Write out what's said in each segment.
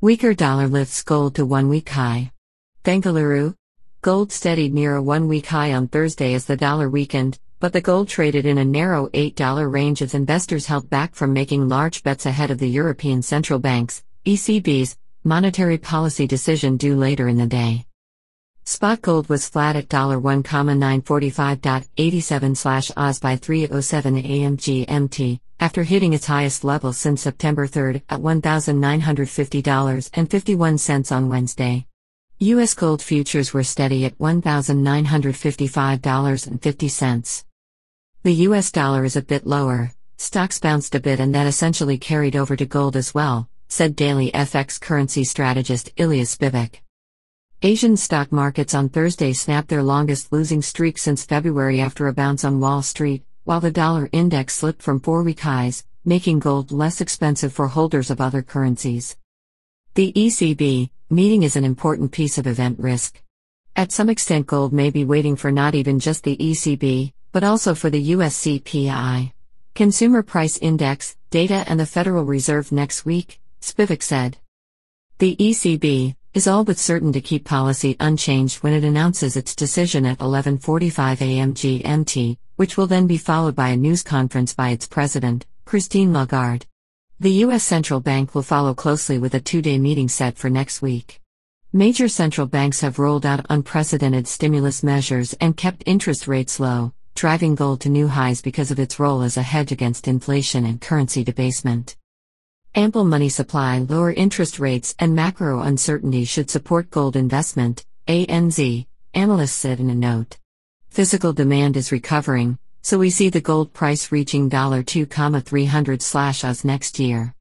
Weaker dollar lifts gold to one-week high. Bengaluru. Gold steadied near a one-week high on Thursday as the dollar weakened, but the gold traded in a narrow $8 range as investors held back from making large bets ahead of the European Central Bank's, ECB's, monetary policy decision due later in the day. Spot gold was flat at $1,945.87/oz by 3:07 a.m. GMT, after hitting its highest level since September 3 at $1,950.51 on Wednesday. U.S. gold futures were steady at $1,955.50. The U.S. dollar is a bit lower, stocks bounced a bit and that essentially carried over to gold as well, said DailyFx currency strategist Ilya Spivak. Asian stock markets on Thursday snapped their longest losing streak since February after a bounce on Wall Street, while the dollar index slipped from four-week highs, making gold less expensive for holders of other currencies. The ECB meeting is an important piece of event risk. At some extent, gold may be waiting for not even just the ECB, but also for the US CPI, Consumer Price Index, data and the Federal Reserve next week, Spivak said. The ECB is all but certain to keep policy unchanged when it announces its decision at 11:45 a.m. GMT, which will then be followed by a news conference by its president, Christine Lagarde. The U.S. central bank will follow closely with a two-day meeting set for next week. Major central banks have rolled out unprecedented stimulus measures and kept interest rates low, driving gold to new highs because of its role as a hedge against inflation and currency debasement. Ample money supply, lower interest rates, and macro uncertainty should support gold investment, ANZ, analysts said in a note. Physical demand is recovering, so we see the gold price reaching $2,300/oz next year.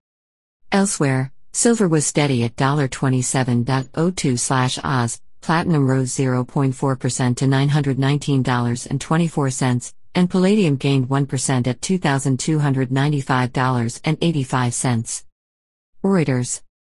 Elsewhere, silver was steady at $27.02/oz, platinum rose 0.4% to $919.24, and palladium gained 1% at $2,295.85. Reuters.